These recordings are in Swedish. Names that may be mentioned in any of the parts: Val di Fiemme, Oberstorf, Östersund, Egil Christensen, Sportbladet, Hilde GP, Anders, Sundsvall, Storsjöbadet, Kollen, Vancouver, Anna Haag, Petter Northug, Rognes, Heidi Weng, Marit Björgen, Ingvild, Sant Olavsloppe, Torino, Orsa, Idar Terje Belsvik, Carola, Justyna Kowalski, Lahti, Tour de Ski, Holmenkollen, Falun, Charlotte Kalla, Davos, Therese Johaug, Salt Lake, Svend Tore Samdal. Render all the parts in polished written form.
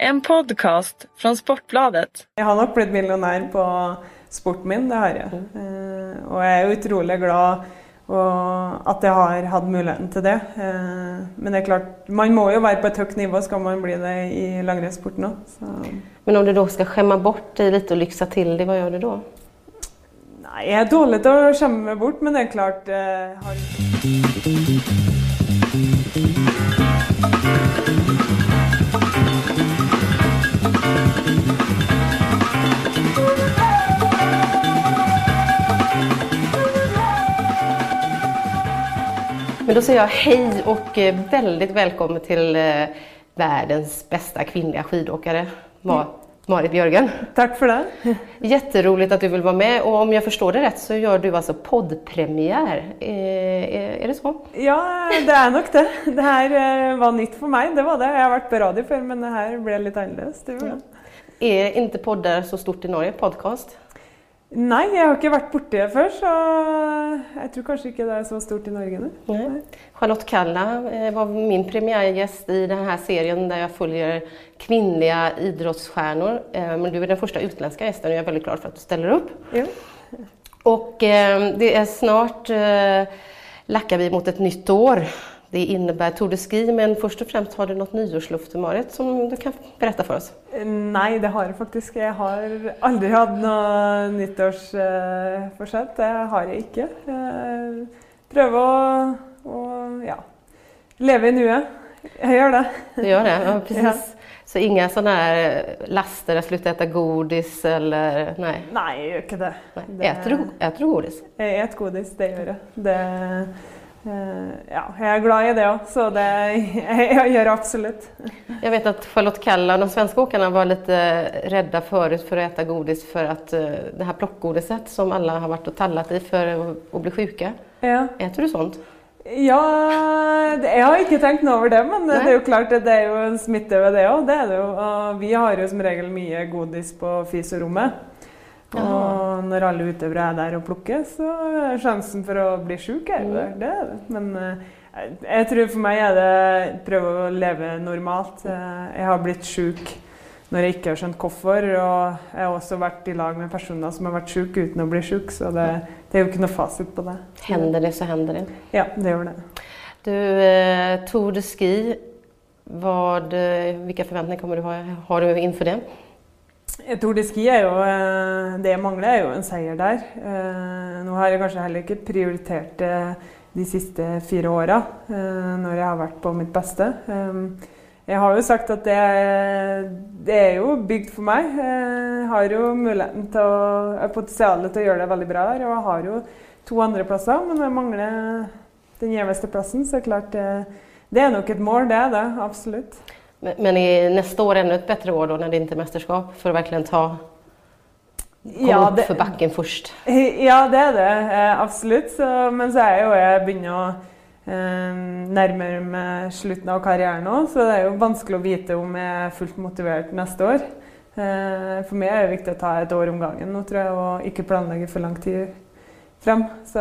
En podcast från Sportbladet. Jag har nog blivit miljonär på sportmin, det har jag. Och jag är otroligt glad och att jag har haft möjligheten till det. Men det är klart, man måste ju vara på ett högt nivå ska man bli det i långressporten också. Men om du då ska skämma bort dig lite och lyxa till det, vad gör du då? Nej, jag är dåligt att skämma mig bort, men det är klart... Men då säger jag hej och väldigt välkommen till världens bästa kvinnliga skidåkare, Marit Björgen. Tack för det. Jätteroligt att du vill vara med, och om jag förstår det rätt så gör du alltså poddpremiär. Är det så? Ja, det är nog det. Det här var nytt för mig, det var det. Jag har varit på radio för, men det här blev lite annorlunda. Ja. Är inte poddar så stort i Norge, podcast? Nej, jag har inte varit borta förr, så jag tror kanske inte det är så stort i Norge nu. Nej. Charlotte Kalla var min premiärgäst i den här serien där jag följer kvinnliga idrottsstjärnor. Men du är den första utländska gästen och jag är väldigt glad för att du ställer upp. Ja. Och det är snart, lackar vi mot ett nytt år. Det innebär Tour de Ski, men först och främst har du något nyårslufte, Marit, som du kan berätta för oss? Nej, det har jag faktiskt. Jag har aldrig haft något nyttårsförsett. Det har jag inte. Pröva att leva i nuet. Jag gör det. Du gör det, ja, precis. Ja. Så inga sådana här laster att sluta äta godis eller nej? Nej, inte det. Nej. Äter du godis? Jag äter godis, det gör jag. Det... Ja, jag är glad i det också, så det jag gör absolut. Jag vet att Charlotte Kalla och de svenska åkarna var lite rädda förut för att äta godis för att det här plockgodiset som alla har varit och tallat i för att bli sjuka. Ja. Äter du sånt? Ja, jag har inte tänkt något över det, men nej. Det är ju klart att det är ju en smitta över det, och det är det. Och vi har ju som regel mycket godis på fysorummet. Och när alla utövare är där och plockar så är chansen för att bli sjuk det är det. Men jag tror för mig är det att pröva att leva normalt. Jag har blivit sjuk när jag inte har känt koffer, och jag har också varit i lag med personer som har varit sjuk utan att bli sjuk, så det är ju inte något facit på det. Händer det så händer det. Ja, det gör det. Du, Tour de Ski, vilka förväntningar kommer du har du inför det? Jag tror det skier jo, det mangler jo en seier der. Nu har jag kanske heller inte prioriterat de sista 4 åren när jag har varit på mitt bästa. Jag har ju sagt att det är ju byggt för mig. Jag har ju möjligheten och potentialet att göra det väldigt bra där. Jag har ju 2 andra platser, men jag mangler den jävligaste platsen, så klart det är nog ett mål, det är det, absolut. Men är nästa år ännu ett bättre år då, när det inte är mästerskap, för att verkligen komma upp för backen först? Ja, det är det, absolut. Så, men så är jag börjar närmare med slutet av karriären nu, så det är ju vanskligt att veta om jag är fullt motiverad nästa år. För mig är det viktigt att ta ett år om gången nu, tror jag, och inte planlägga för lång tid fram. Så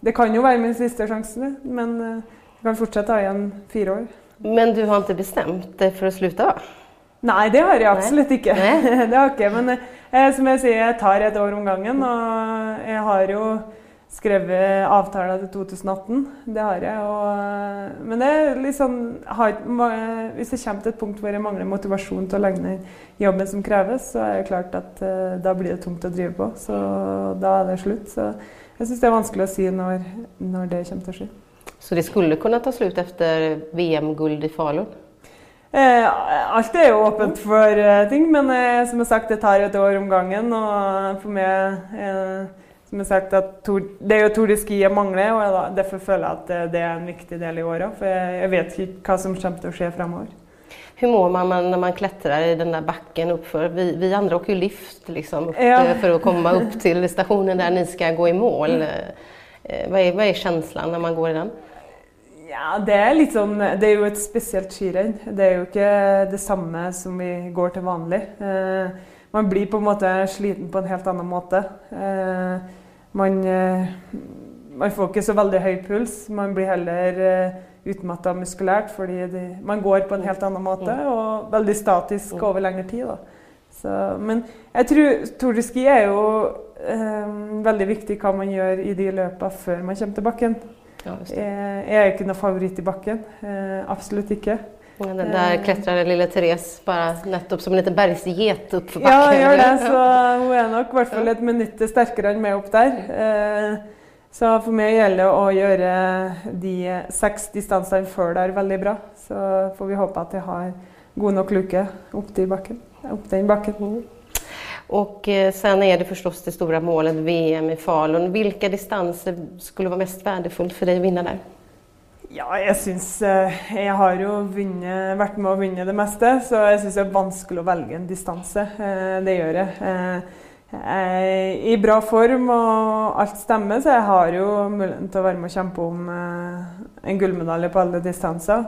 det kan ju vara min sista chans, men jag kan fortsätta igen 4 år. Men du har inte bestämt dig för att sluta? Nej, det har jag absolut inte. Det har jag, men som jag säger, jag tar ett år om gången, och jag har ju skrivit avtalet till 2018. Det har jag, och, men det är liksom, om det kommer till ett punkt där jag manglar motivation till att lägga jobben som krävs, så är det klart att då blir det tungt att driva på, så då är det slut. Så jag tycker det är vanskligt att säga när det kommer till ske. Så det skulle kunna ta slut efter VM-guld i Falun? Allt är ju öppet för ting, men som jag sagt, det tar ett år om gången. Och för mig, som jag sagt, att det är ju Tour de Ski jag manglar, och därför känner jag att det är en viktig del i året. För jag vet inte vad som kommer att ske framöver. Hur mår man när man klättrar i den där backen uppför? Vi andra åker ju lift liksom, för att komma upp till stationen där ni ska gå i mål. Vad är känslan när man går i den? Ja, det är liksom, det är ju ett speciellt skirenn. Det är ju inte det samma som vi går till vanligt. Man blir på en måte sliten på en helt annan måte. Man får inte så väldigt hög puls. Man blir heller utmattet muskulärt, fordi man går på en helt annen måte, og veldig statisk over lengre tid da. Så, men jeg tror Tour de Ski er jo veldig viktig hva man gjør i de løpene før man kommer til bakken. Ja, jeg er jo ikke noen favorit i bakken, absolutt ikke. Ja, den där klättrade lilla Therese bara nettopp som en liten bergsget upp för backen. Ja, gör det, så hon är nog i alla fall ett minut starkare än mig upp där. Så för mig gäller det att göra de 6 distanserna för där väldigt bra. Så får vi hoppas att jag har god nog lucka upp till backen, upp den backen. Och sen är det förstås det stora målet VM i Falun. Vilka distanser skulle vara mest värdefullt för dig att vinna där? Ja, jeg synes, jeg har jo vært med å vinne det meste, så jeg synes det er vanskelig å velge en distanse, det gjør jeg. Jeg er i bra form og alt stemmer, så jeg har jo muligheten til å være med og kjempe om en gullmedalje på alle distanser.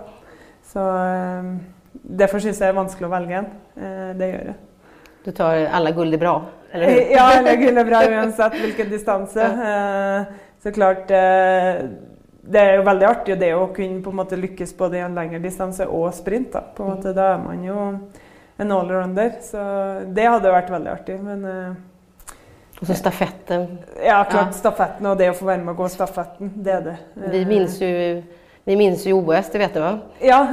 Så derfor synes jeg det er vanskelig å velge en, det gjør jeg. Du tar alle guld er bra, eller hur? Ja, alle guld er bra uansett hvilken distanse. Så klart... Det är ju väldigt artigt det att kunna på en måte lyckas både i en längre distans och sprint då. På en måte där är man ju en allrounder, så det hade varit väldigt artigt, men och så stafetten. Ja, klart ja. Stafetten och det att få vara med och gå stafetten, det är det. Vi minns ju OS, det vet du va? Ja,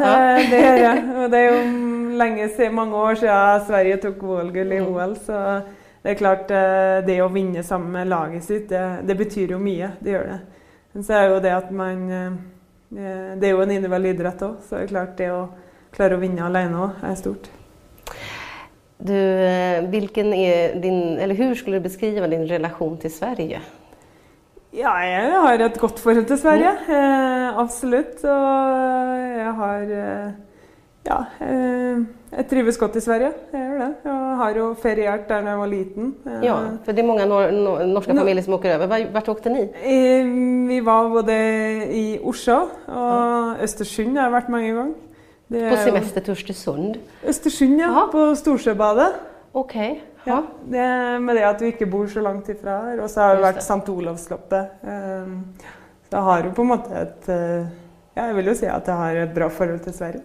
det är det. Och det är ju länge sedan, många år sedan Sverige tog OL-guld i OL, så det är klart det att vinna samman med laget sitt, det betyder ju mycket, det gör det. Men så är ju det att det är ju en individuell idrott också, så är det klart det att klara att vinna alene är stort. Du, vilken är din, eller hur skulle du beskriva din relation till Sverige? Ja, jag har ett gott förhållande till Sverige, absolut. Och jag har, ja, jag trivs gott i Sverige, jag gör det. Jag har ju ferierat där när jag var liten. Ja, för det är många norska familjer som åker över. Vart åkte ni? Vi var både i Orsa och Östersund har jag varit många gånger. På semester till Östersund? Östersund, ja, på Storsjöbadet. Okej. Okay. Ja, det, med det att vi inte bor så långt ifrån här. Och så har vi varit Sant Olavsloppe. Så har du på något sätt ett... Ja, jag vill ju säga att jag har ett bra förhållande till Sverige.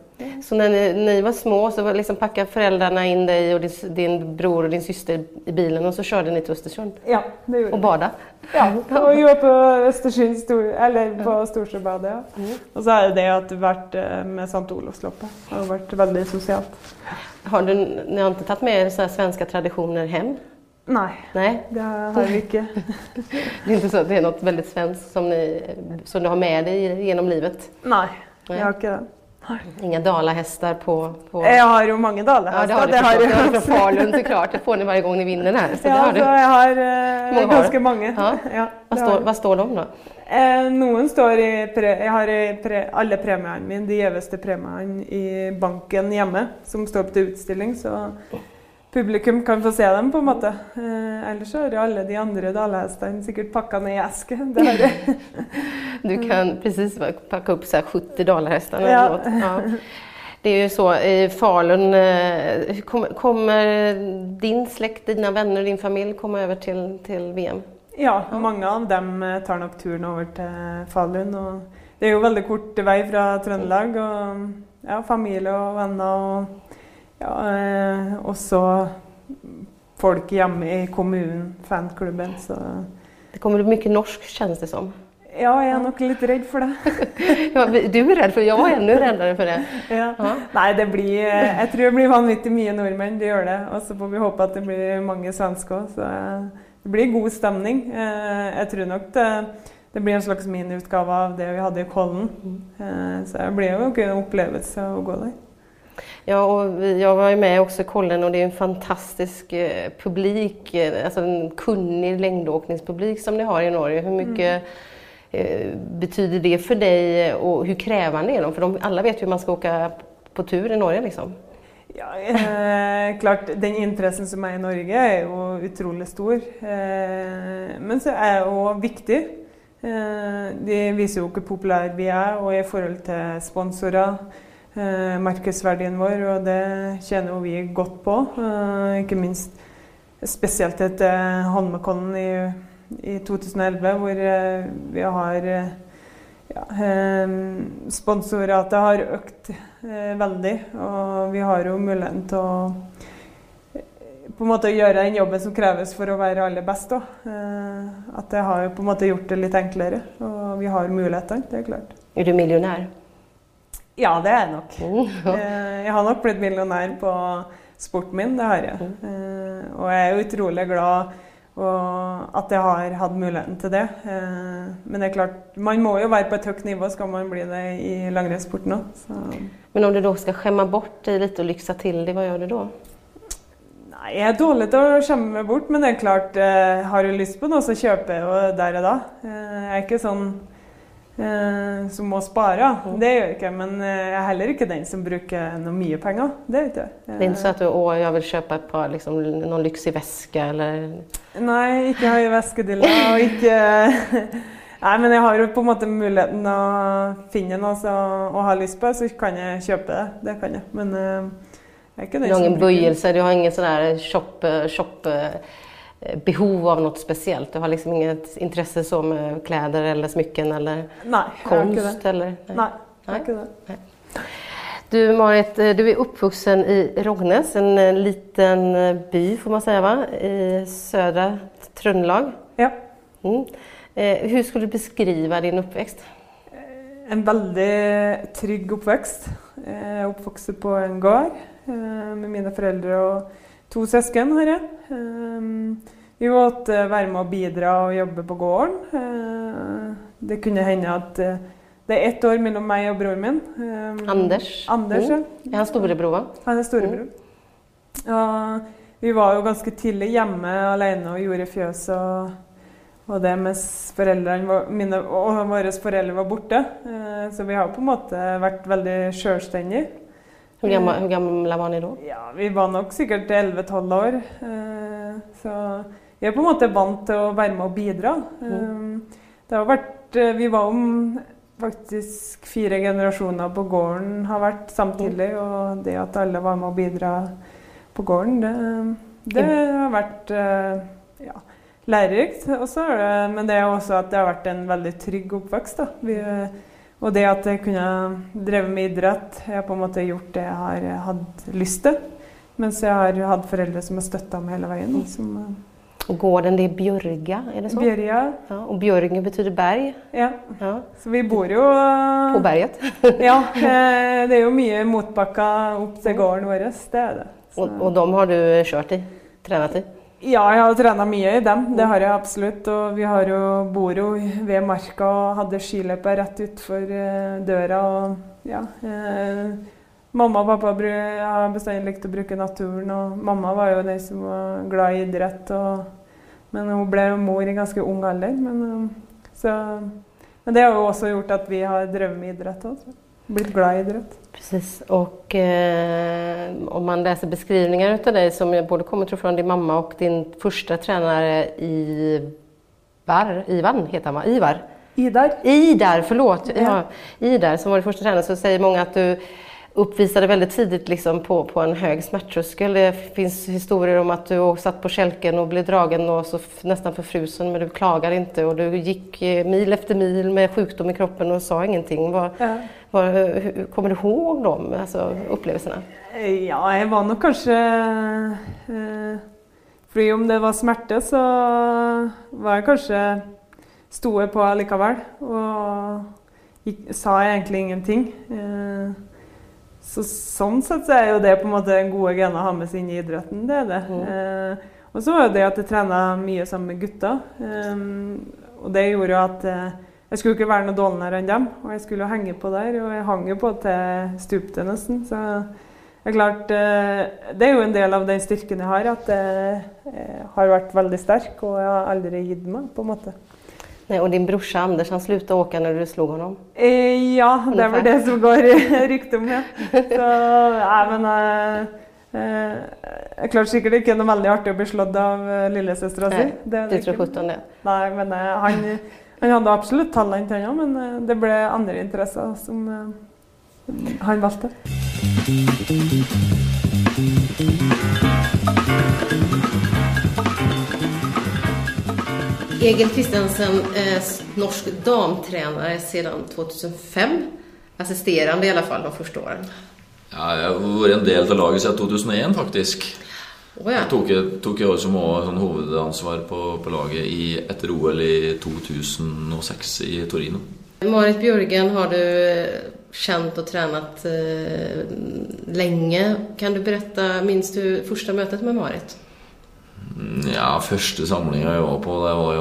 Så när ni var små så liksom packade föräldrarna in dig och din bror och din syster i bilen och så körde ni till Östersund? Ja, det gjorde vi. Och bada? Ja, och jag på Östersund, eller på Storsjöbadet. Ja. Mm. Och så är det att du varit med Sant Olofsloppet. Det har varit väldigt socialt. Ni har inte tagit med så här svenska traditioner hem? Nej, det har vi inte. Det är inte så att det är något väldigt svenskt som du har med dig genom livet? Nej, jag har inte det. Inga dalahästar på... Jag har ju många dalahästar. Ja, det har du från Falun såklart. Det får ni varje gång ni vinner den här. Så ja, det har du. Jag har ganska många. Ja. Ja, vad står de då? Någon står i... jag har alla premierna, min de jävaste premierna i banken hemma som står på till utställning. Så... Publikum kan få se dem på en måte. Eller så är det alla de andra dalahästarna säkert packade i äsken. Du kan precis packa upp så här 70 dalahästar. Ja. Ja. Det är ju så i Falun. Kommer din släkt, dina vänner och din familj komma över till VM? Ja, många av dem tar nog turen över till Falun. Och det är ju väldigt kort väg från Tröndelag. Och, ja, familj och vänner och... Ja, och så folk hemma i kommunen, fanklubben. Så. Det kommer mycket norsk känns det som. Ja, jag är nog lite rädd för det. Ja, du är rädd för det, jag var ännu räddare för det. Ja. Ja. Nej, jag tror det blir vanligt mycket norrmän, det gör det. Och så får vi hoppas att det blir många svenskar. Så det blir god stämning. Jag tror nog det blir en slags miniutgåva av det vi hade i Kollen. Så det blir ju en upplevelse att gå där. Ja, och jag var ju med också i Kollen och det är en fantastisk publik, alltså en kunnig längdåkningspublik som ni har i Norge. Hur mycket betyder det för dig och hur krävande är de? För alla vet hur man ska åka på tur i Norge liksom. Ja, klart den intressen som är i Norge är ju otroligt stor, men så är också viktig. Det visar ju hur populär vi är och i förhållande till sponsorer. Markedsverdien vår, och det känner vi gott på. Inte minst speciellt efter Holmenkollen i 2011, där vi har Ja, sponsoratet har ökt väldigt och vi har ju möjligheten att på något sätt göra den jobben som krävs för att vara allra bäst då. Att det har på något sätt gjort det lite enklare och vi har möjligheten, det är klart. Är du miljonär? Ja, det är nog. Mm, ja. Jag har nog blivit miljonär på sporten min, det har jag. Mm. Och jag är otroligt glad och att jag har haft möjligheten till det. Men det är klart, man måste ju vara på ett högt nivå ska man bli det i längdsporten också. Men om du då ska skämma bort dig lite och lyxa till det, vad gör du då? Nej, jag är dåligt att skämma bort, men det är klart, har du lust på något så köper jag där och då. Jag är inte sån som måste spara, det gör jag inte, men jag är heller inte den som brukar något mycket pengar, det vet jag. Det är inte så att du, jag vill köpa ett par, liksom, någon lyxig väska eller? Nej, inte har jag väskedilla och inte... Nej, men jag har ju på något sätt möjligheten att finna något och ha lust på, så kan jag köpa det, det kan jag, men... Någon böjelse, du har ingen sån här behov av något speciellt. Du har liksom inget intresse så med kläder eller smycken eller nej, konst eller? Nej, nej. Nej. Du Marit, du är uppvuxen i Rognes, en liten by får man säga va? I södra Tröndelag. Ja. Mm. Hur skulle du beskriva din uppväxt? En väldigt trygg uppväxt. Uppvuxen på en gård med mina föräldrar och 2 syskon har jag. Vi var åt vara med och bidra och jobba på gården. Det kunde hända att det är 1 år mellan mig och bror min. Anders. Mm. Ja. Han storebror va? Han är storebror. Mm. Vi var ju ganska tidigt hemma alene och gjorde fjös och det med föräldrarna, mina och våra föräldrar var borta. Så vi har på något sätt varit väldigt självständiga. Hur gamla var ni då? Ja, vi var nog säkert 11-12 år. Så jag är på något sätt vant till att vara med och bidra. Det har varit, vi var om faktiskt 4 generationer på gården har varit samtidigt och det att alla var med och bidra på gården det har varit ja, lärorikt också, men det är också att det har varit en väldigt trygg uppväxt då. Och det att jag kunde driva med idrott, jag har på något sätt gjort det jag har haft lust till. Men så jag har haft föräldrar som har stöttat mig hela vägen. Som... Och gården, det är Björga, är det så? Björga. Ja, och Björgen betyder berg. Ja, ja. Så vi bor ju... På berget. Ja, det är ju mycket motbacka upp till gården våres, det är det. Så... Och de har du kört i, tränat i? Ja, jag har tränat mycket i dem, det har jag absolut. Och vi har ju bor ju vid marka och hade skilöpet rätt utför dörren. Och, ja, mamma och pappa har beständigt att bruka naturen och mamma var ju den som var glad i idrott. Och, men hon blev mor i ganska ung ålder. Men det har ju också gjort att vi har drömt i idrott också. Blivit glad i idrott. Precis, och om man läser beskrivningar utav dig som både kommer från din mamma och din första tränare Idar som var din första tränare, så säger många att du uppvisade väldigt tidigt liksom på en hög smärttröskel. Det finns historier om att du satt på kälken och blev dragen och så nästan förfrusen, men du klagade inte och du gick mil efter mil med sjukdom i kroppen och sa ingenting. Kommer du ihåg dem, alltså upplevelserna? Ja, jag var nog kanske... För om det var smärta så var jag kanske stod på allikevel och sa egentligen ingenting. Så sånn sett så er jo det på en måte en god gren å ha med seg inn i idretten, det er det. Og så var jo det at jeg trenet mye sammen med gutta, og det gjorde jo at jeg skulle ikke være noe dårligere enn dem, og jeg skulle jo henge på der, og jeg hang jo på til stupte nesten, så det er klart, det er jo en del av den styrken jeg har, at jeg har vært veldig sterk, og jeg har aldri gitt meg, på en måte. Nej, och din brorsa Anders, han slutade åka när du slog honom? Ja, det var det som går rykte om. Ja. Så, ja, men jag klart säkert inte någon väldigt artig att bli slådd av lillesystern sin. Det tror 17 det. Nej, men han hade absolut talang till honom, men det blev andra intressen som han valde. Egil Christensen är norsk damtränare sedan 2005. Assisterande i alla fall de första åren. Ja, jag var en del av laget sedan 2001 faktiskt. Oh ja. Jag tog som huvudansvar på laget i ett OL i 2006 i Torino. Marit Björgen har du känt och tränat länge. Kan du berätta, minns du första mötet med Marit? Ja, första samlingen jag var på det var ju...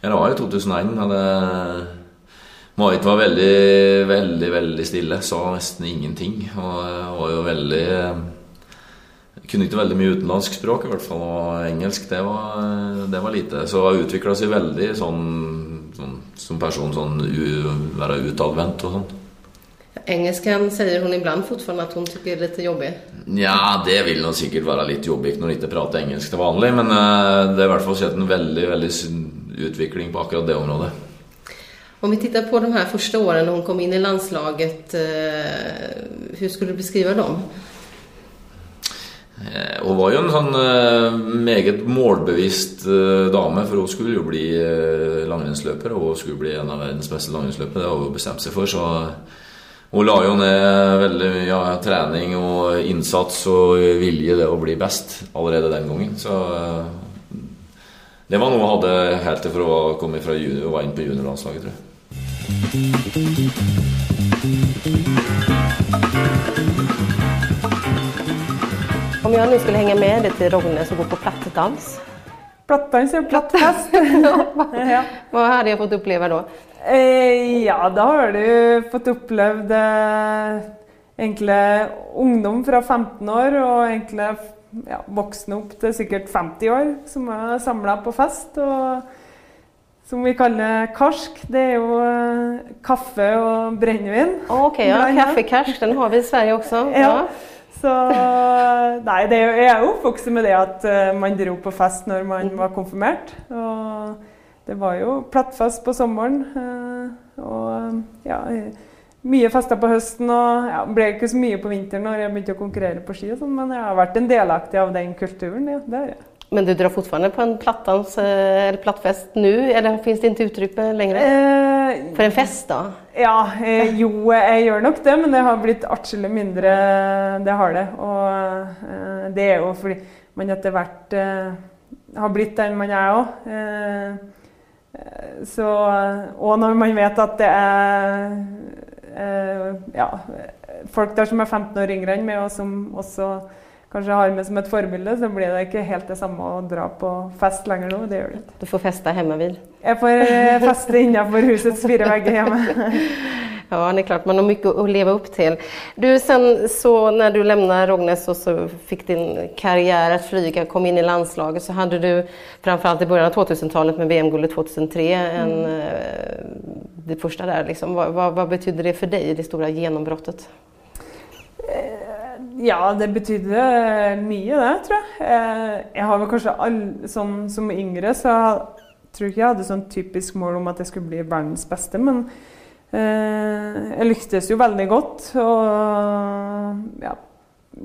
Ja, det var ju 2001. Det... Marit var väldigt, väldigt, väldigt stille. Sa nästan ingenting. Och var ju väldigt... Kunde inte väldigt mycket utländsk språk i alla fall. Och engelsk, det var lite. Så jag utvecklade sig väldigt sån, som person, vara utadvänt och sånt. Engelskan säger hon ibland fortfarande att hon tycker är lite jobbig. Ja, det vill nog säkert vara lite jobbigt när hon inte pratar engelska till vanlig, men det är i alla fall sett en väldigt, väldigt utveckling på akkurat det området. Om vi tittar på de här första åren när hon kom in i landslaget, hur skulle du beskriva dem? Hon var ju en sån meget målbevisst dame, för hon skulle ju bli langrennsløper, och hon skulle bli en av världens bästa langrennsløpere, det har hon bestämt sig för, så... Hon la ju ner väldigt mycket träning och insats och vilja det att bli bäst allerede den gången. Så det var nog jag hade helt för att komma ifrån junior och vara in på juniorlandslaget, tror jag. Om jag nu skulle hänga med dig till Rognes och gå på plattdans. Plattdans och platthäst. Ja. Vad hade jag fått uppleva då? Ja, da har du fått opplevd egentlig ungdom fra 15 år og egentlig ja, voksne opp til sikkert 50 år som er samlet på fest, og som vi kaller karsk, det er jo kaffe og brennevin. Ok, ja, kaffekarsk, den har vi i Sverige også. Ja. Så, nei, det er jo, jeg er jo oppvokst med det at man dro på fest når man var konfirmert, og det var ju plattfest på sommaren och ja, mycket fester på hösten, och ja, blev inte så mycket på vintern när jag började konkurrera på ski och sånt, men jag har varit en delaktig av den kulturen, ja, det är jag. Men du drar fortfarande på en plattdans eller plattfest nu, eller finns det inte utrymme längre för en fest då? Ja, jo, jag gör nog det, men det har blivit artskilligt mindre, det har det, och det är ju för man har inte varit har blivit den man är också. Så, og når man vet at det er ja, folk der som er 15 år yngre enn meg, og som også kanskje har med som et forbilde, så blir det ikke helt det samme å dra på fest lenger nå, det gjør det ikke. Du får feste hemmevil. Jeg får feste innenfor husets fire vegger hjemme. Ja, det är klart, man har mycket att leva upp till. Du, sen så när du lämnade Rognes och så fick din karriär att flyga, kom in i landslaget, så hade du framförallt i början av 2000-talet med VM-guldet 2003 det första där liksom. Vad betyder det för dig, det stora genombrottet? Ja, det betyder mycket där, tror jag. Jag har väl kanske som yngre, så tror jag hade sån typisk mål om att det skulle bli världens bästa, men jeg lyktes jo veldig godt, og ja,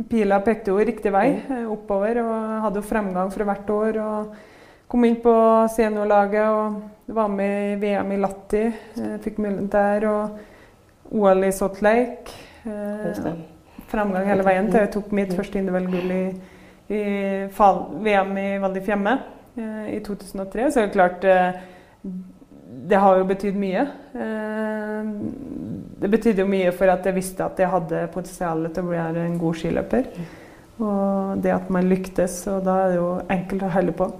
pila pekte jo riktig vei oppover, og hadde jo fremgang fra hvert år, og kom inn på seniorlaget og var med i VM i Lahti, fikk muligheten der, og OL i Salt Lake, fremgang hele veien til jeg tok mitt første individuellgull i VM i Val di Fiemme i 2003, så er det klart det har ju betytt mycket. Det betydde mycket för att jag visste att jag hade potentialet att bli en god skilöper. Och det att man lyckades, och då är det ju enkelt att hålla på.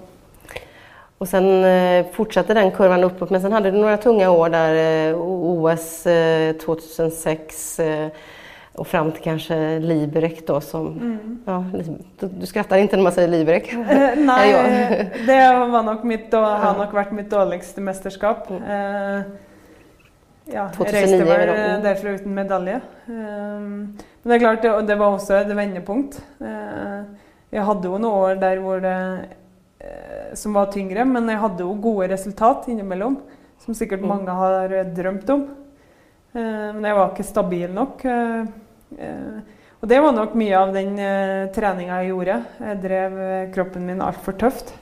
Och sen fortsatte den kurvan uppåt, men sen hade du några tunga år där, OS 2006 och fram till kanske Liberec då som... Ja, du skrattar inte när man säger Liberec. Nej, det var nog mitt, och har nog varit mitt dåligaste mästerskap. Ja, jag reste väl därför utan medalje. Men det är klart, det var också en vendepunkt. Jag hade ju några år där hvor det, som var tyngre, men jag hade ju goda resultat inemellan som säkert många har drömt om. Men jag var inte stabil nog. Och det var nog mycket av den träningen jag gjorde. Jag drev kroppen min allt för tufft.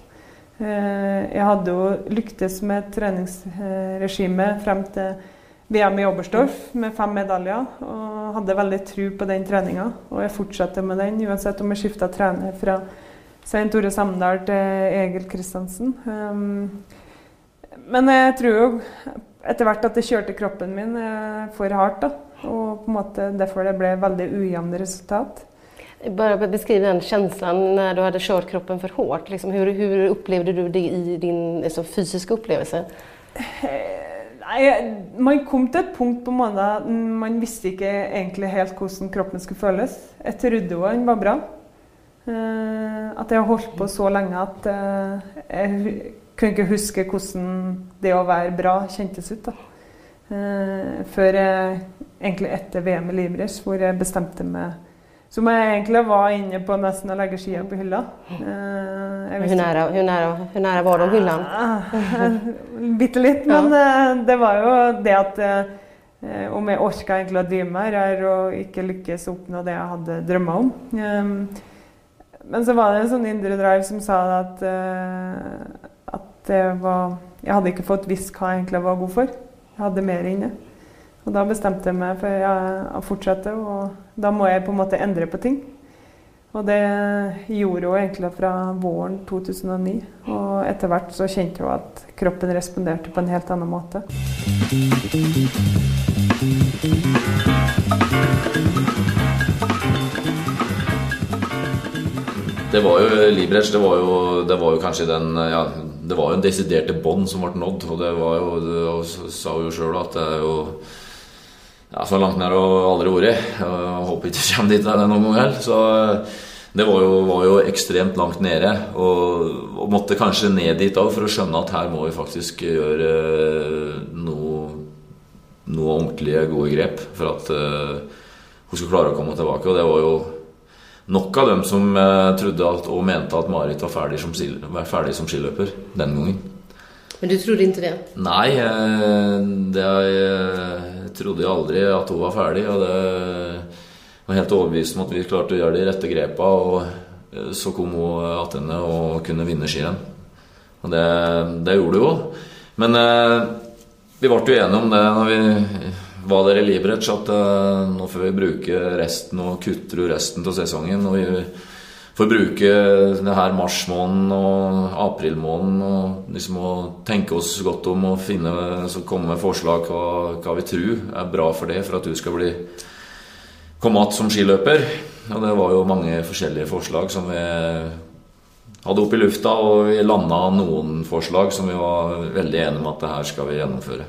Jeg hadde jo lyktes med et treningsregime frem til VM i Oberstorf med 5 medaljer, og hadde veldig tro på den treningen, og jeg fortsatte med den, uansett om jeg skiftet trener fra Svend Tore Samdal til Egil Christensen. Men jeg tror jo etter hvert at jeg kjørte kroppen min for hardt da, og på en måte derfor det ble veldig ujevne resultat. Bara beskriva den känslan när du hade kört kroppen för hårt. Liksom, hur upplevde du det i din alltså, fysiska upplevelse? Man kom till ett punkt på måndag man visste inte egentligen helt hur kroppen skulle kännas. Jag trodde att den var bra. Att jag har hållit på så länge att jag kunde inte huska hur det att vara bra kändes ut. För egentligen efter VM i Liberec hvor jag bestämde mig. Som jag egentligen var inne på nästan att lägga skian på hyllan. Hur nära var de hyllan? Bitterligt, men det var ju det att om jag orkade egentligen att drömma här och inte lyckades uppnå det jag hade drömt om. Men så var det en sån inre drive som sa att jag hade inte fått visst vad jag egentligen var god för. Jag hade mer inne. Och då bestämde jag mig för jag fortsatte och då måste jag på något sätt ändra på ting. Och det gjorde jag egentligen från våren 2009 och eftervart så kände jag att kroppen responderade på en helt annan måte. Det var ju Liberec, det var ju kanske den det var en desidert bond som vart nådd och det var ju och sa ju själv att det är ju ja, så langt ned og aldri ordet. Jeg håper ikke jeg kommer dit der noen gang heller. Så det var jo ekstremt langt nede, og måtte kanskje ned dit da, for å skjønne at her må vi faktisk gjøre noe ordentlige, gode grep, for at hun skulle klare å komme tilbake. Og det var jo nok av dem som trodde at, og mente at Marit var ferdig som skiløper den gangen. Men du trodde inte det? Nej, jag trodde aldrig att hon var färdig och det var helt övertygad om att vi klart att göra de rätta grepa och så kom hon att henne och kunde vinna skiren. Och det gjorde hon. Men vi vart ju eniga om det när vi var där i Liberec att nu får vi bruka resten och kutter ur resten av säsongen och vi får bruke det her marsmånen og aprilmånen og liksom å tenke oss godt om og finne, så komme med forslag hva vi tror er bra for det for at du skal komme att som skiløper. Og det var jo mange forskjellige forslag som vi hadde oppe i lufta, og vi landet noen forslag som vi var veldig enige om at det her skal vi gjennomføre.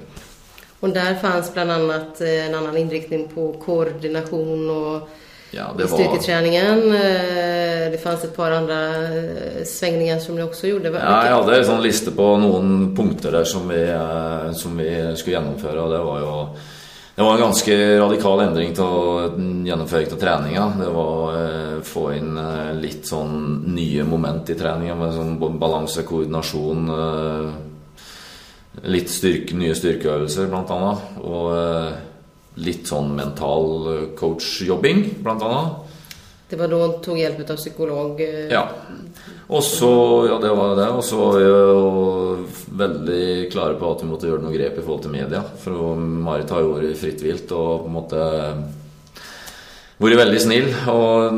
Og der fanns bland annat en annan inriktning på koordination og ja, det var styrketräningen. Det fanns ett par andra svängningar som ni också gjorde. Ja, jag hade en sån lista på någon punkter där som vi skulle genomföra. Det var en ganska radikal ändring till genomföringen av träningen. Det var få in lite sån nya moment i träningen med sån balans och koordination, lite nya styrkeövningar bland annat och lite sån mental coachjobbing bland annat. Det var då tog hjälp av psykolog. Ja. Och så ja det var det och så var jag väldigt klar på att vi måste göra något grep i förhållande till media för Marit har ju varit fritt vilt och på något sätt varit väldigt snill och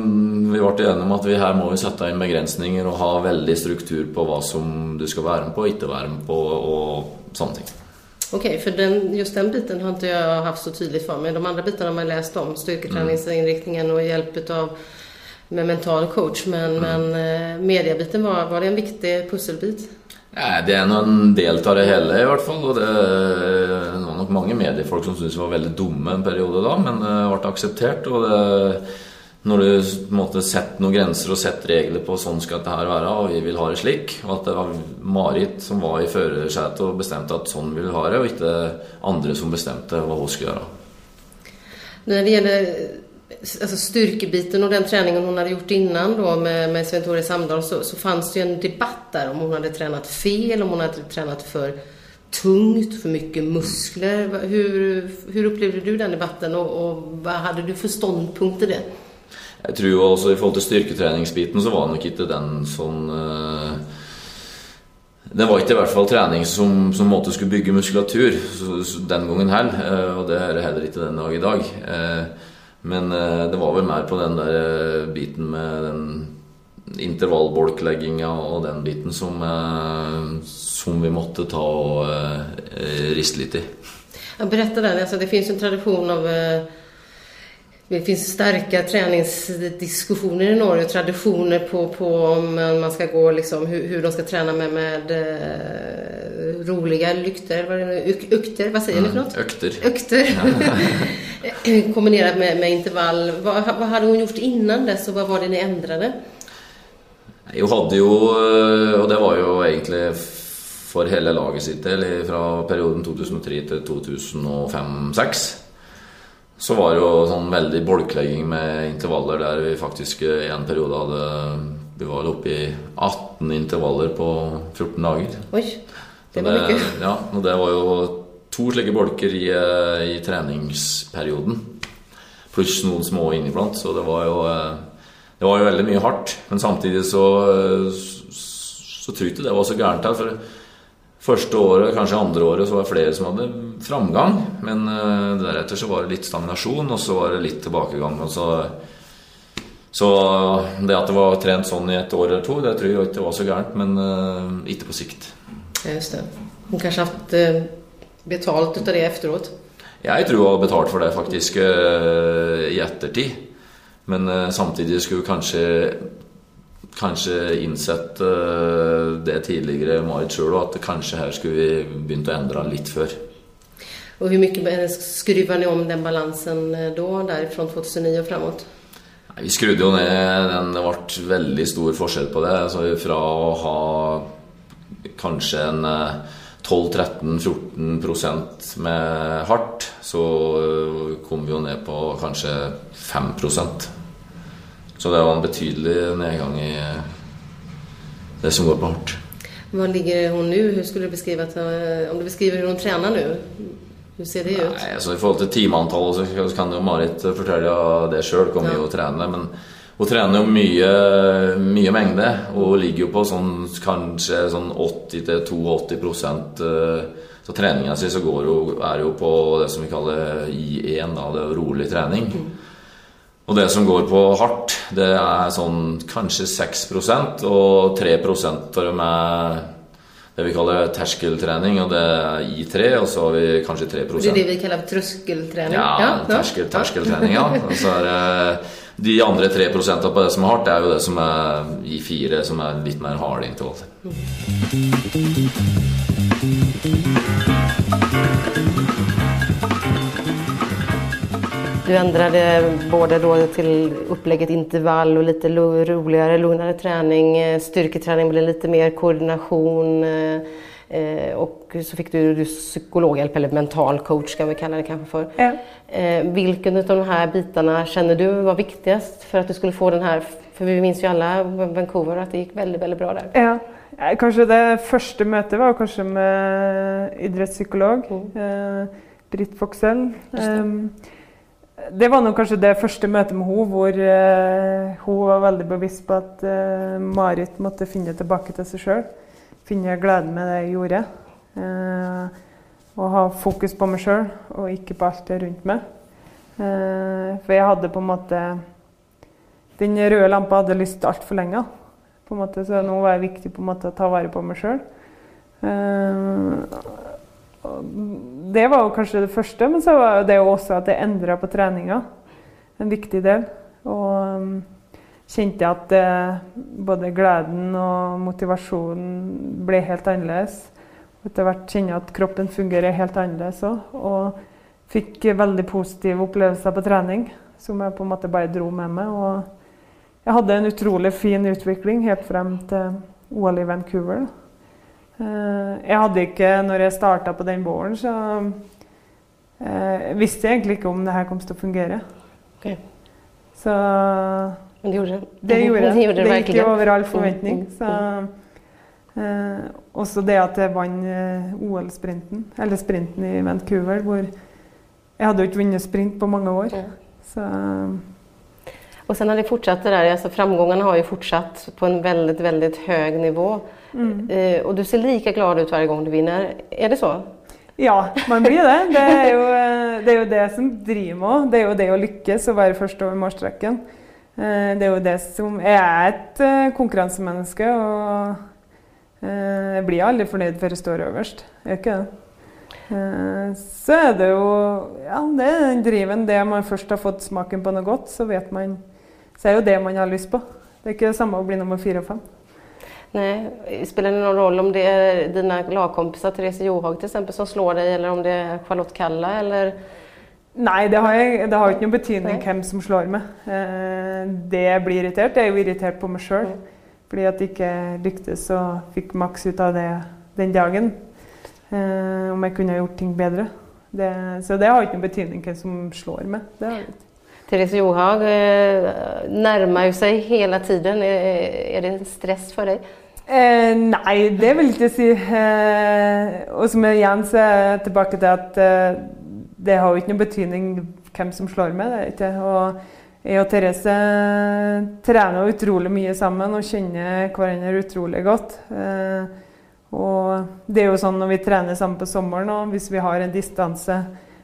vi vart igenom att vi här måste sätta in begränsningar och ha väldigt struktur på vad som du ska vara med på och inte vara med på och sånt. Okej, för just den biten har inte jag haft så tydligt för mig. De andra bitarna har man läst om, styrketräningsinriktningen och hjälp av med mental coach. Men mediebiten, var det en viktig pusselbit? Nej, det är en del av det hela i alla fall. Och det var nog många mediefolk som syntes var väldigt dumma en period då, men det vart accepterat. Och det, när du måste sätta några gränser och sätta regler på sånt ska det här vara och vi vill ha det slick och att det var Marit som var i förarsätet och bestämde att sån vill ha det och inte andra som bestämde vad hon ska göra. När det gäller alltså styrkebiten och den träningen hon hade gjort innan då med Svend Tore Samdal så fanns det ju en debatt där om hon hade tränat fel, om hon hade tränat för tungt, för mycket muskler. Hur upplevde du den debatten och vad hade du för ståndpunkt i det? Jag tror också i förhållande till styrketräningsbiten så var nog inte den som Det var inte i hvert fall träning som måtte skulle bygga muskulatur så den gången heller, och det är heller inte den dag i dag. Men det var väl mer på den där biten med den intervallbolkläggningen och den biten som vi måste ta och rista lite. Jag berättar den, alltså det finns en tradition av det finns starka träningsdiskussioner i Norge och traditioner på om man ska gå liksom hur de ska träna med roliga lykter, vad säger ni för något? Ökter. Ja. Kombinerat med intervall. Vad hade hon gjort innan dess och vad var det ni ändrade? Jag hade ju, och det var ju egentligen för hela laget sitt, eller från perioden 2003 till 2005-06. Så var det jo sånn veldig bolklegging med intervaller där vi faktiskt i en period hade, vi var uppe i 18 intervaller på 14 dagar. Oj, det var mycket. Ja, och det var ju två slike bolker i träningsperioden. Plus någon små inibland, så det var ju väldigt mycket hårt, men samtidigt så tryckte det var så gärnt här för första året, kanske andra året, så var det flere som hade framgång, men därefter så var det lite stagnation och så var det lite tillbakagång, och så det att det var trent sån i ett år eller två, det tror jag inte var så gärnt, men inte på sikt. Ja, just det. Hon kanske haft betalt utav det efteråt? Jag tror jag har betalt för det faktiskt i eftertid, men samtidigt skulle kanske insett det tidigare Marit själv, att kanske här skulle vi börjat ändra lite för. Och hur mycket skruvar ni om den balansen då, därifrån 2009 och framåt? Vi skruvde ju ner den, det vart väldigt stor skillnad på det, alltså från att ha kanske en 12-13-14% med hårt, så kom vi ju ner på kanske 5%. Så det var en betydlig nedgång i det som går på hårt. Var ligger hon nu? Hur skulle du beskriva om du beskriver hur hon tränar nu? Hur ser det ut? Nej, alltså i förhållande till timantal så kan ju Marit förtälla det själv, kommer ju att träna, men hon tränar ju mycket mängder och ligger ju på sån kanske sån 80-82%, så träningen så går och är ju på det som vi kallar I1 då, det är rolig träning. Mm. Och det som går på hårt, det är sån kanske 6% och 3% av dem är det vi kallar terskelträning, och det är I3, och så har vi kanske 3%. Det är det vi kallar tröskelträning. Ja, terskelträning, ja. Och så är det, de andra 3% på det som är hårt, det är ju det som är I4, som är lite mer hard intervall. Mm. Du ändrade både då till upplägget intervall och lite roligare, lugnare träning. Styrketräning blev lite mer koordination. Och så fick du psykologhjälp, eller mental coach kan vi kalla det kanske för. Ja. Vilken av de här bitarna känner du var viktigast för att du skulle få den här? För vi minns ju alla Vancouver att det gick väldigt, väldigt bra där. Ja. Kanske det första mötet var kanske med idrottspsykolog, Britt Foxell. Det var nog kanske det första mötet med hon, hvor hon var väldigt bevisst på att Marit måste finna tillbaka till sig själv, finna glädjen med det jag gjorde, och ha fokus på mig själv och inte på allt det runt mig. För jag hade på något sätt, den röda lampan hade lyst allt för länge på något sätt, så nu var det viktigt på något sätt att ta vare på mig själv. Det var kanske det första, men så var det också att det ändrade på träningen, en viktig del. Och kände att både glädjen och motivationen blev helt annorlunda. Jag kände att kroppen fungerade helt annorlunda och fick väldigt positiva upplevelser på träning som jag på något sätt bara drog med mig. Och jag hade en otroligt fin utveckling helt fram till OL i Vancouver. Jag hade inte, när jag startade på den våren, så visste jag egentligen inte om det här kommer att fungera. Okay. Så men det gjorde det verkligen. Gick över all förväntning. Och så det att jag vann OL-sprinten, eller sprinten i Vancouver, hvor jag hade inte vunnit sprint på många år. Så Och sen har det fortsatt det där, alltså framgångarna har ju fortsatt på en väldigt, väldigt hög nivå. Mm. Och du ser lika glad ut varje gång du vinner. Är det så? Ja, man blir det. Det är ju det som driver mig. Det är ju det att lyckas och vara först över målstreken. Det är ju det som är ett konkurrensmänniska och jag blir aldrig förnöjd för att stå överst. Inte? Så är det ju, ja, det är den driven. Det man först har fått smaken på något gott så vet man, så är ju det man har lust på. Det är inte samma att bli nummer 4 och 5. Nej, spelar det någon roll om det är dina lagkompisar, Therese Johaug till exempel, som slår dig eller om det är Charlotte Kalla eller? Nej, det har inte någon betydning vem som slår mig. Det blir irriterat, jag är ju irriterad på mig själv. Mm. För att jag inte lyckades och fick max ut av det den dagen. Om jag kunde ha gjort ting bättre. Så det har inte någon betydning vem som slår mig. Det har inte. Therese Johaug närmar ju sig hela tiden. Är det en stress för dig? Nej, det vill jag inte säga. Och som igen så är jag tillbaka till att det har inte någon betydning vem som slår mig. Jag och Therese tränar otroligt mycket samman och känner varandra otroligt gott. Och det är ju så när vi tränar samman på sommaren och om vi har en distans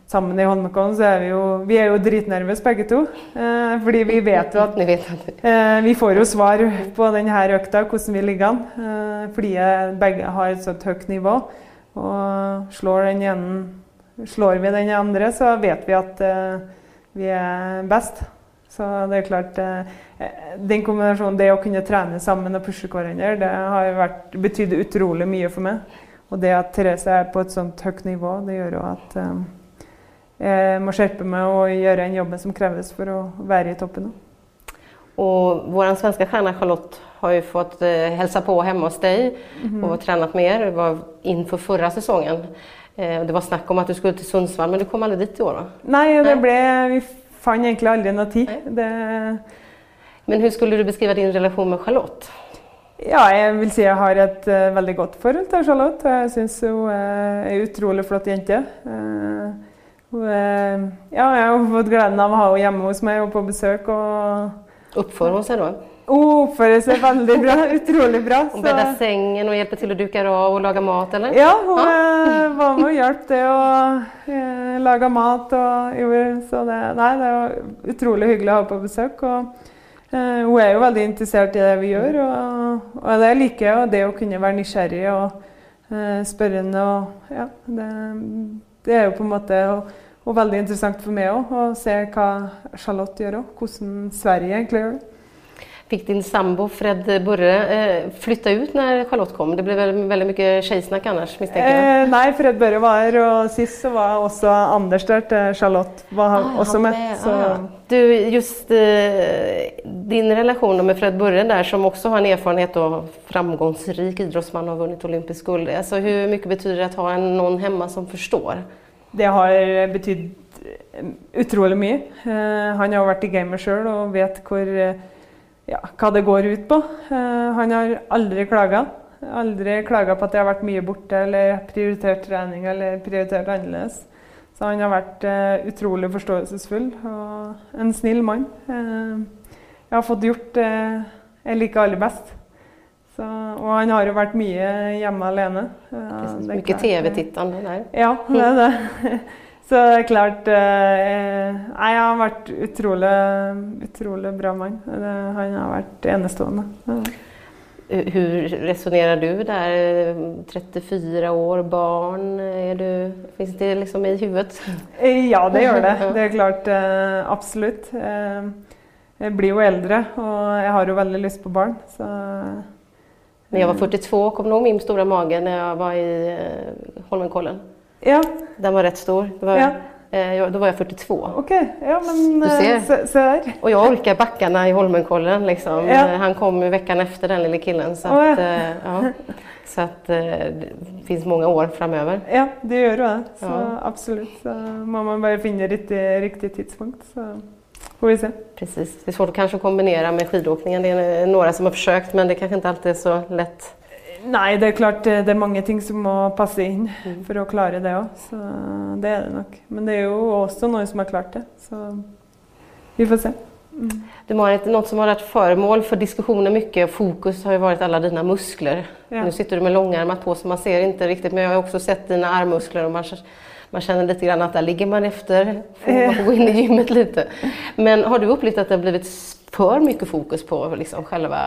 samman i Holmenkollen så är vi är ju dritnervösa begge to. Fordi vi vet ju att vi får ju svar på den här ökta, hur vi ligger an. Fordi begge har ett så högt nivå. Och slår vi den andra så vet vi att vi är bäst. Så det är klart, den kombinationen, det att kunna träna samman och pusha varandra, det har betytt otroligt mycket för mig. Och det att Therese är på ett sånt högt nivå, det gör ju att jag måste skärpa mig och göra en jobb som krävs för att vara i toppen. Och vår svenska stjärna Charlotte har ju fått hälsa på hemma hos dig och tränat med er. Det var inför förra säsongen. Det var snack om att du skulle till Sundsvall, men du kom aldrig dit i år va? Nej, det blev... Fann egentligen aldrig någon tid. Det... Men hur skulle du beskriva din relation med Charlotte? Ja, jag vill säga att jag har ett väldigt gott förhållande till Charlotte. Jag syns hon är otroligt flott jente. Ja, jag har fått glädjen av att ha henne hemma hos mig och på besök. Uppför hon sig då? Uppför sig väldigt bra, otroligt bra. Hon bäddar sängen och hjälper till att duka av och laga mat eller? Ja, hon var med och hjälpte och laga mat och så det var otroligt hyggligt att ha på besök och hon är ju väldigt intresserad i det vi gör och det liker jag och det att kunna vara nysgjerrig och spörrende och ja, det är ju på en måte och väldigt intressant för mig också att se vad Charlotte gör och hur Sverige egentligen gör. Fick din sambo Fred Burre flytta ut när Charlotte kom? Det blev väldigt mycket tjejsnack annars, misstänker jag. Nej, Fred Burre var här och sist så var också Anders där, Charlotte var också med. Så. Du, just din relation med Fred Burre där som också har en erfarenhet av framgångsrik idrottsman och vunnit olympisk guld. Alltså, hur mycket betyder det att ha någon hemma som förstår? Det har betytt otroligt mycket. Han har varit i gamer själv och vet hur... Ja, vad det går ut på. Han har aldrig klagat. Aldrig klagat på att jag har varit mycket borta eller prioriterat träning eller prioriterat annorledes. Så han har varit otroligt förståelsesfull och en snill man. Jag har fått gjort jag liker allra bäst. Så, och han har ju varit mycket hemma alene. Mycket tv-tittande där. Ja, det är det. Så det är klart, jag har varit otroligt bra man. Han har varit enastående. Ja. Hur resonerar du där? 34 år, barn, finns det liksom i huvudet? Ja, det gör det. Det är klart, absolut. Jag blir ju äldre och jag har ju väldigt lust på barn. Så... När jag var 42 kom nog min stora mage när jag var i Holmenkollen. Ja. Den var rätt stor. Då var jag 42. Okej, ja men du ser. Så här. Och jag orkar backarna i Holmenkollen liksom. Ja. Han kom ju veckan efter den lilla killen så att, så att det finns många år framöver. Ja, det gör det. Så absolut. Så man bara finner riktigt tidspunkt så får vi se. Precis. Det är svårt att kanske kombinera med skidåkningen. Det är några som har försökt men det kanske inte alltid är så lätt. Nej, det är klart det är många ting som måste passa in för att klara det också. Så det är det nog. Men det är ju också någon som har klart det. Så vi får se. Mm. Det Marit, något som har varit föremål för diskussioner mycket, fokus har ju varit alla dina muskler. Ja. Nu sitter du med långarmar på så man ser inte riktigt, men jag har också sett dina armmuskler och man känner lite grann att där ligger man efter, man får gå in i gymmet lite. Men har du upplevt att det har blivit för mycket fokus på liksom själva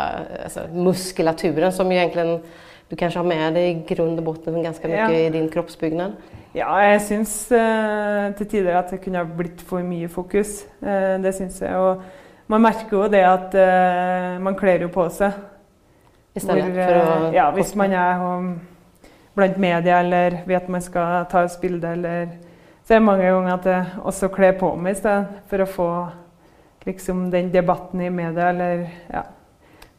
muskulaturen som egentligen du kanske har med dig i grund och botten ganska mycket i din kroppsbyggnad? Ja, jag syns till tidigare att det kunde ha blivit för mycket fokus. Det syns jag. Och man märker ju det att man klär ju på sig. Istället för att... Ja, om man är bland media eller vet att man ska ta ett bild eller... Så är det många gånger att jag också klär på mig istället för att få liksom, den debatten i media eller... Ja.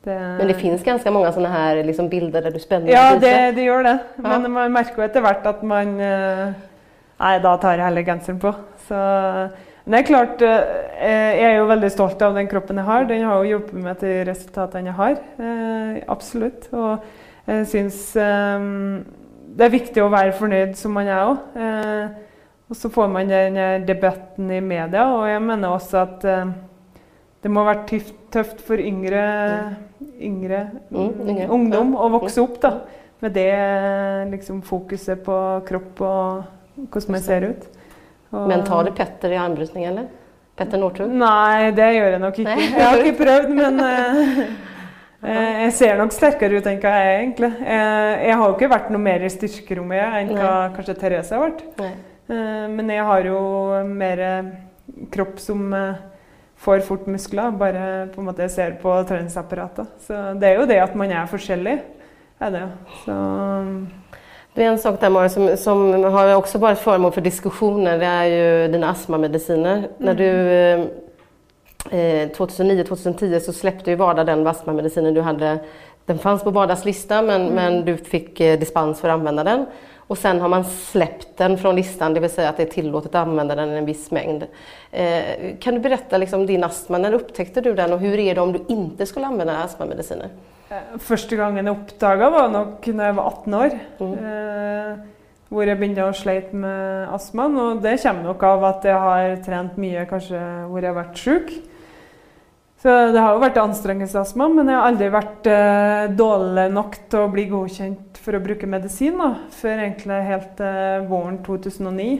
Det... Men det finns ganska många sådana här liksom, bilder där du spänner. Ja, det gör det. Ja. Men man märker ju efterhvert att man... Nej, då tar jag hellre genseren på. Så... Men det är klart, jag är ju väldigt stolt av den kroppen jag har. Den har ju hjälpt mig till resultaten jag har. Absolut. Och jag syns det är viktigt att vara förnöjd som man är också. Och så får man den här debatten i media. Och jag menar också att det må vara tufft för yngre ungdom att växa upp då. Med det liksom, fokuset på kropp och hur man ser ut. Men tar det Petter i armbrytning eller? Petter Northug? Nej, det gör jag nog inte. Jag har inte prövat, men jag ser nog starkare ut än vad jag är egentligen. Jag har inte varit något mer i styrkerommet än vad kanske Therese har varit. Men jag har ju mer kropp som får fort muskler, bara på något jag ser på träningsapparatet. Så det är ju det att man är forskjellig. Är det. Så... Det är en sak där Marit, som har också varit föremål för diskussioner, det är ju dina astmamediciner. När du 2009-2010 så släppte ju Varda den astmamedicinen du hade. Den fanns på Vardas lista men du fick dispens för att använda den. Och sen har man släppt den från listan, det vill säga att det är tillåtet att använda den i en viss mängd. Kan du berätta liksom, din astma, när upptäckte du den och hur är det om du inte skulle använda astmamediciner? Första gången jag uppdagade var nog när jag var 18 år. Hvor jag började att slita med astman. Och det kommer nog av att jag har tränat mycket, kanske hvor jag har varit sjuk. Så det har ju varit ansträngningsastma, men jag har aldrig varit dålig nog till att bli godkänd för att bruka medicin. Då, för egentligen helt våren 2009.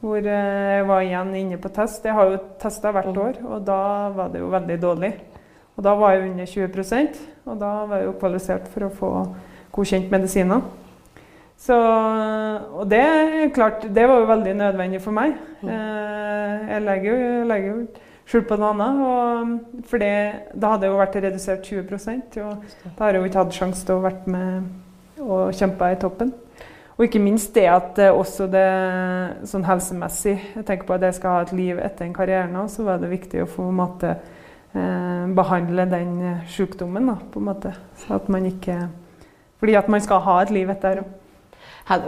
Hvor jag var igen inne på test. Jag har ju testat vart år och då var det ju väldigt dåligt. Och då var jag under 20%, och då var jag kvalificerad för att få godkänt medicinen. Så, och det är klart, det var ju väldigt nödvändigt för mig. Jag lägger ju skjult på något annat, för det, då hade jag varit reducerat 20%. Och då hade jag inte haft chans att vara med och kämpa i toppen. Och inte minst det att också det sån hälsomässigt, jag tänker på att jag ska ha ett liv efter en karriär, så var det viktigt att få matte. Behandla den sjukdomen då, på något sätt så att man inte för att man ska ha ett liv där.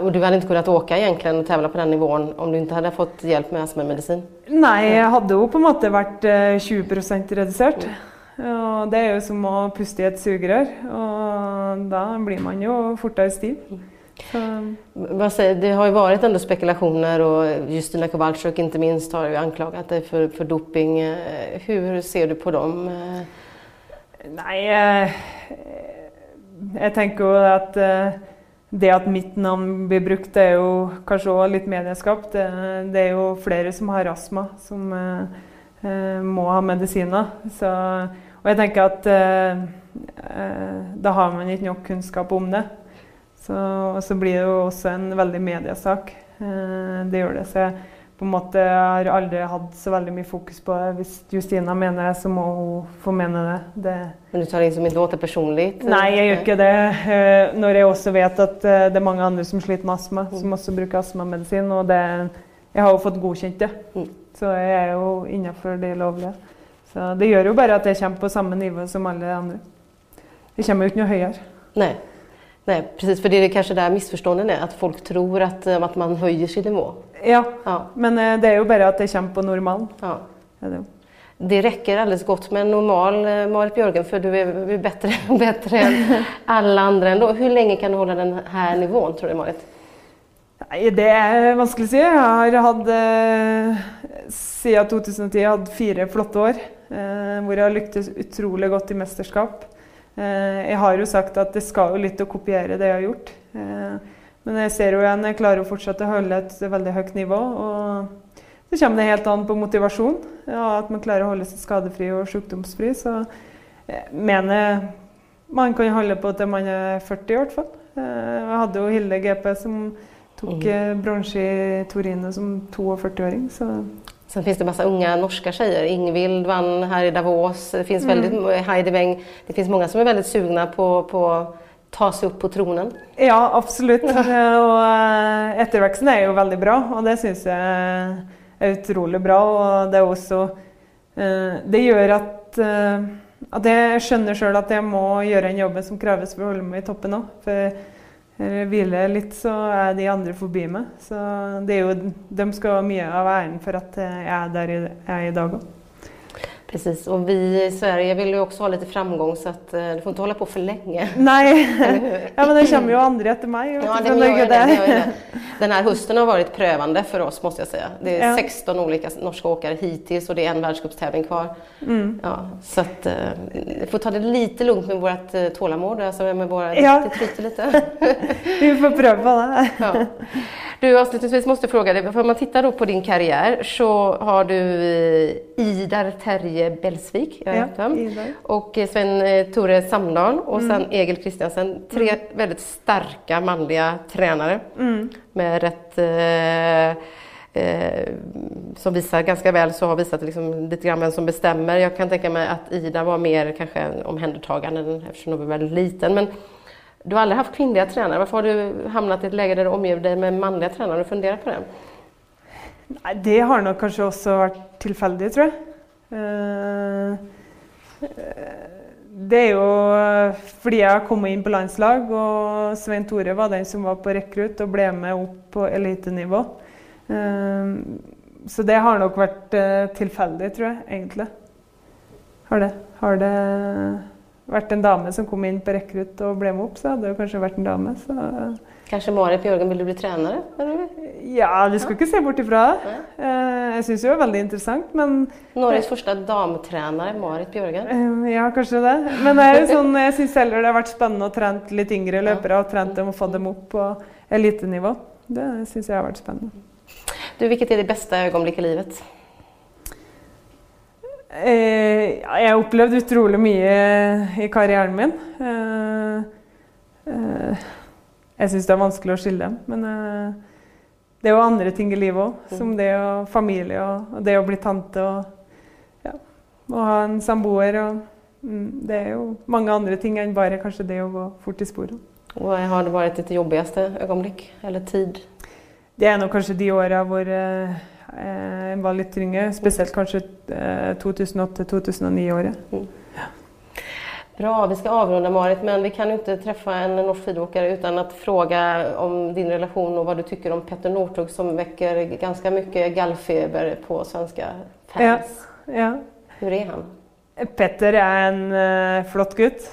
Och du hade inte kunnat åka egentligen och tävla på den nivån om du inte hade fått hjälp med astmamedicin? Nej, jag hade ju på något sätt varit 20% reducerat. Och det är ju som att pusta i ett sugrör och då blir man ju fortare stiv. Det har ju varit ändå spekulationer och Justyna Kowalski inte minst har ju anklagat dig för doping. Hur ser du på dem? Nej, jag tänker att det att mitt namn blir brukt är ju kanske lite medieskapt. Det är ju flera som har astma som måste ha mediciner. Så, och jag tänker att då har man inte nog kunskap om det. Så blir det jo også en veldig mediesak, det gjør det. Så jeg på en måte har aldri hatt så veldig mye fokus på det. Hvis Justyna mener det, så må hun få mene det. Men du tar liksom ikke åt det personlig? Nei, jeg gjør ikke det. Når jeg også vet at det er mange andre som sliter med astma, som også bruker astmamedisin, og det, jeg har jo fått godkjent det. Så jeg er jo innenfor det lovlige. Så det gjør jo bare at jeg kommer på samme nivå som alle andre. Jeg kommer jo ikke noe høyere. Nei. Nej, precis, för det är kanske där missförstånden är, att folk tror att man höjer sin nivå. Ja, men det är ju bara att det kommer på normal. Ja. Det räcker alldeles gott med en normal Marit Björgen, för du är bättre och bättre än alla andra ändå. Hur länge kan du hålla den här nivån, tror du Marit? Det er vanskelig å si. Jeg har hatt, siden 2010, hatt 4 flotte år, hvor jeg har lyktes utrolig godt i mesterskap. Jeg har jo sagt at det skal jo litt å kopiere det jeg har gjort. Men jeg ser jo igjen, jeg klarer å fortsette å holde et veldig høyt nivå, og så kommer det helt an på motivasjon, og at man klarer å holde seg skadefri og sykdomsfri. Så jeg mener man kan holde på til man er 40 i hvert fall. Jeg hadde jo Hilde GP som tog brons i Torino som 42-åring. Så. Sen finns det massa unga norska tjejer. Ingvild vann här i Davos. Det finns väldigt Heidi Weng. Det finns många som är väldigt sugna på ta sig upp på tronen. Ja, absolut. Och efterväxten är ju väldigt bra och det syns jag är otroligt bra och det är också det gör att jag skönner själv att jag måste göra en jobb som krävs för att hålla mig i toppen nu för vila lite så är de andra förbi mig så det är ju de ska ha mycket av äran för att jag är där jag är idag. Precis och vi i Sverige vill ju också ha lite framgång så att du får inte hålla på för länge. Nej. Ja men det kommer ju andra efter mig. Ja, det. Den här hösten har varit prövande för oss måste jag säga. Det är 16 olika norska åkare hittills och det är en världscupstävling kvar. Mm. Ja, så att vi får ta det lite lugnt med vårt tålamod alltså med våra lite lite. Vi får pröva det. Ja. Du avslutningsvis måste fråga dig, för om man tittar då på din karriär så har du Idar Terje Belsvik och Svend Tore Samdal och sen Egil Christensen. 3 väldigt starka manliga tränare med rätt som visar ganska väl så har visat liksom lite grann vem som bestämmer. Jag kan tänka mig att Ida var mer kanske omhändertagande eftersom hon var väldigt liten men du har aldrig haft kvinnliga tränare. Varför har du hamnat i ett läge där du omger dig med manliga tränare och funderar på det? Nej, det har nog kanske också varit tillfälligt tror jag. Det är ju för jag kom in på landslag och Svend Tore var den som var på rekrut och blev med upp på elitnivå. Så det har nog varit tillfälligt tror jag egentligen. Har det varit en dame som kom in på rekrut och blev med upp så hade det kanske varit en dame så kanske Marit Björgen ville bli tränare eller? Ja, du ska inte se bort ifrån. Jag syns ju är väldigt intressant men Norges första damtränare Marit Björgen. Ja, kanske det. Men det är sån jag syns heller det har varit spännande och tränat lite yngre löpare och tränat dem och fått dem upp på elitnivå. Det syns jag har varit spännande. Du, vilket är det bästa ögonblick i livet? Jeg har opplevd utrolig mye i karrieren min. Jeg synes det er vanskelig å skille dem, men det er jo andre ting i livet også, som det og familie og det å bli tante og ha en samboer. Det er jo mange andre ting enn bare kanskje det å gå fort i sporet. Og har det vært ditt jobbigste øyeblikk eller tid? Det er nok kanskje de årene hvor jeg var litt yngre, spesielt kanskje 2008-2009-året. Ja. Bra, vi ska avrunda Marit, men vi kan ju inte träffa en norsk skidåkare utan att fråga om din relation och vad du tycker om Petter Northug som väcker ganska mycket gallfeber på svenska fans. Ja, ja. Hur är han? Petter är en flott gutt.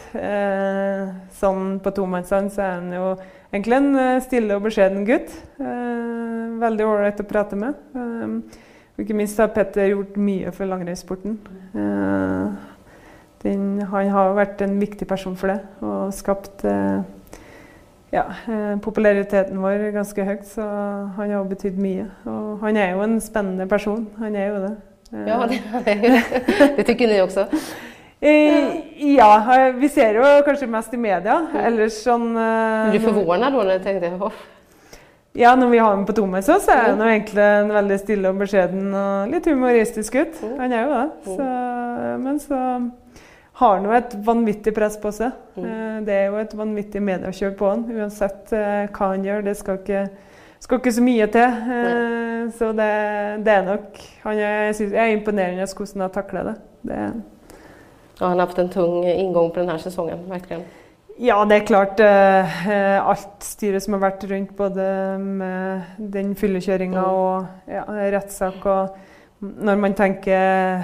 Som på tommanshand så är han ju egentligen en stille och beskeden gutt. Väldigt ordentligt att prata med. Ikke minst har Petter gjort mye for langrennssporten. Han har vært en viktig person for det, og skapt populariteten vår ganske høyt, så han har betydd mye. Og han er jo en spennende person, han er jo det. Ja, det tycker ni också. Ja, vi ser jo kanskje mest i media, ellers sånn... Blir du forvånet da når du tenker det? Ja, när vi har honom på tommet så är han egentligen väldigt stille och beskeden och lite humoristisk ut. Han är ju det. Så, men så har han ju ett vanvittigt press på sig. Det är ju ett vanvittigt mediekör på honom. Oavsett vad han gör, det ska inte så mycket till. Så det är nog han är imponerande hur han har tacklat det. Ja, han har haft en tung ingång på den här säsongen verkligen. Ja, det är klart allt styret som har varit runt både med den fyllekörningen och rättssak och när man tänker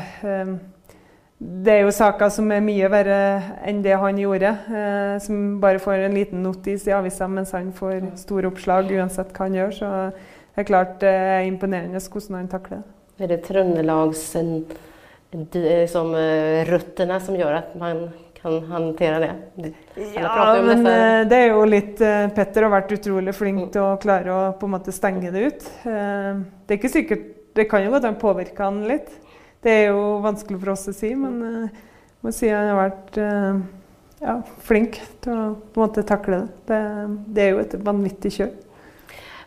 Det är ju saker som är mycket värre än det han gjorde, som bara får en liten notis i avisen, men han får stora uppslag oavsett vad han gör. Så det är klart det är imponerande hur han tacklar det. Är det Tröndelags som rötterna som gör att man kan hantera det? Ja, men det är ju lite, Petter har varit otroligt flink till att klara att på något sätt stänga det ut. Det är inte säkert, det kan ju gå att han påverkar han lite. Det är ju vanskligt för oss att säga, men man säger att han har varit flink till att på något sätt tackla det. Det är ju ett vanvittigt kör.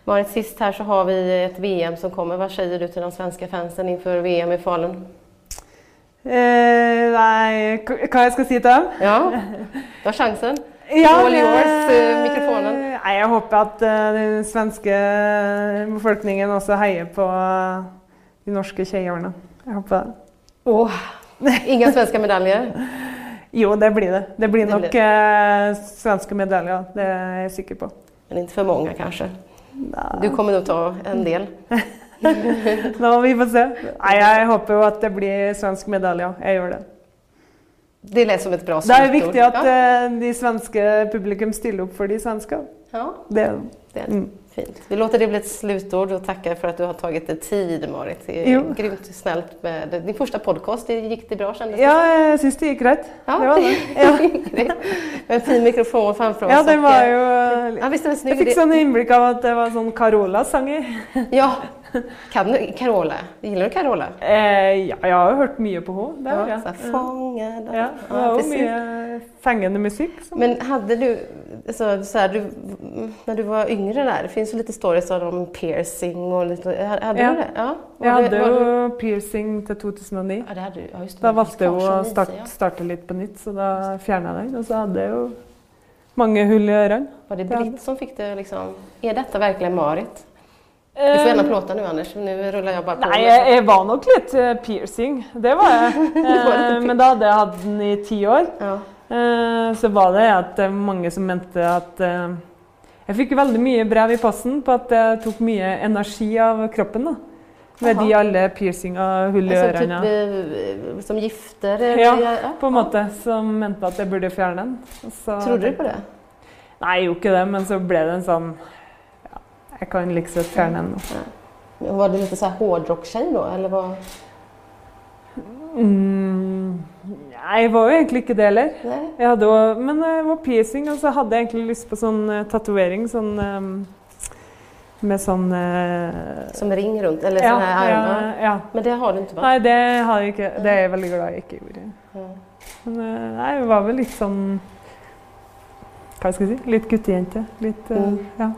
Marit, sist här så har vi ett VM som kommer. Vad säger du till de svenska fansen inför VM i Falun? Nej, vad jag ska säga till dem? Ja, du har chansen. Ja, all yours, mikrofonen. Nej, jag hoppas att den svenska befolkningen också hejar på de norska tjejerna. Jag hoppas. Åh, inga svenska medaljer? Jo, det blir det. Det blir nog svenska medaljer, det är jag säker på. Men inte för många kanske? Nah. Du kommer nog ta en del. Nå, vi får se. Nej, jag hoppas att det blir svensk medalj. Ja. Jag gör det. Det lät som ett bra slutord. Det är viktigt att de svenska publiken ställer upp för de svenska. Ja, det är fint. Vi låter det bli ett slutord och tackar för att du har tagit dig tid, Marit. Det är grymt snällt med din första podcast. Det gick det bra, kändes det? Ja, jag syns det gick rätt. Ja, det var det. Ja. En fin mikrofon framför oss. Ja, den var ju... Ja, visst, den jag fick sån inblick av att det var sån Carola-sång i. Ja. Kan du Carola? Gillar du Carola? Ja, jag har hört mycket på hon. Ja, fångad. Ja, ja mycket fängande musik. Som... Men hade du, när du var yngre där, det finns ju lite stories om piercing och lite, hade du det? Ja, jag hade piercing till 2009. Ja, det hade du. Ja, just det. Då valde jag att starta lite på nytt, så då fjärnade jag den och så hade jag många hull i öronen. Var det Britt som fick det liksom? Är detta verkligen Marit? Du får gärna plåta nu, Anders. Nu rullar jag bara på. Nej, jag var nog lite piercing. Det var jag. Men då hade jag haft den i 10 år. Ja. Så var det att många som mente att... Jag fick väldigt mycket brev i passen på att jag tog mycket energi av kroppen. Då. Med de alla piercing och hull i öronen. Typ, som gifter? Ja, på en måte. Som mente att jag borde fjärna den. Så... Trodde du på det? Nej, jag inte det. Men så blev det en sån... Jag kan liksom fjärna den. Ja. Var det lite så här hårdrock-tjej då? Eller vad? Nej, jag var ju egentligen inte det heller. Jag hade, men jag var piercing och så hade jag egentligen lust på sån tatuering. Sån, med sån... Som ring runt? Eller sån här armar? Ja. Men det har du inte, va? Nej, det har jag inte. Det är jag väldigt glad jag inte gjorde. Men nej, jag var väl lite sån... Vad ska jag säga? Lite guttigente. Lite... Ja.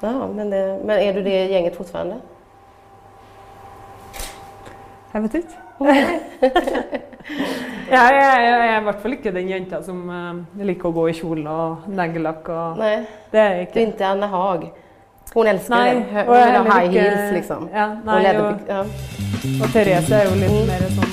Ja, men är du det gänget fortfarande? Jag vet inte. Jag är i vart fall inte den jänta som likar att gå i kjol och negellack. Och, nej, det är inte. Du är inte Anna Haag. Hon älskar det. Hon vill ha high heels liksom. Ja, nej, och Therese är ju lite mer sån.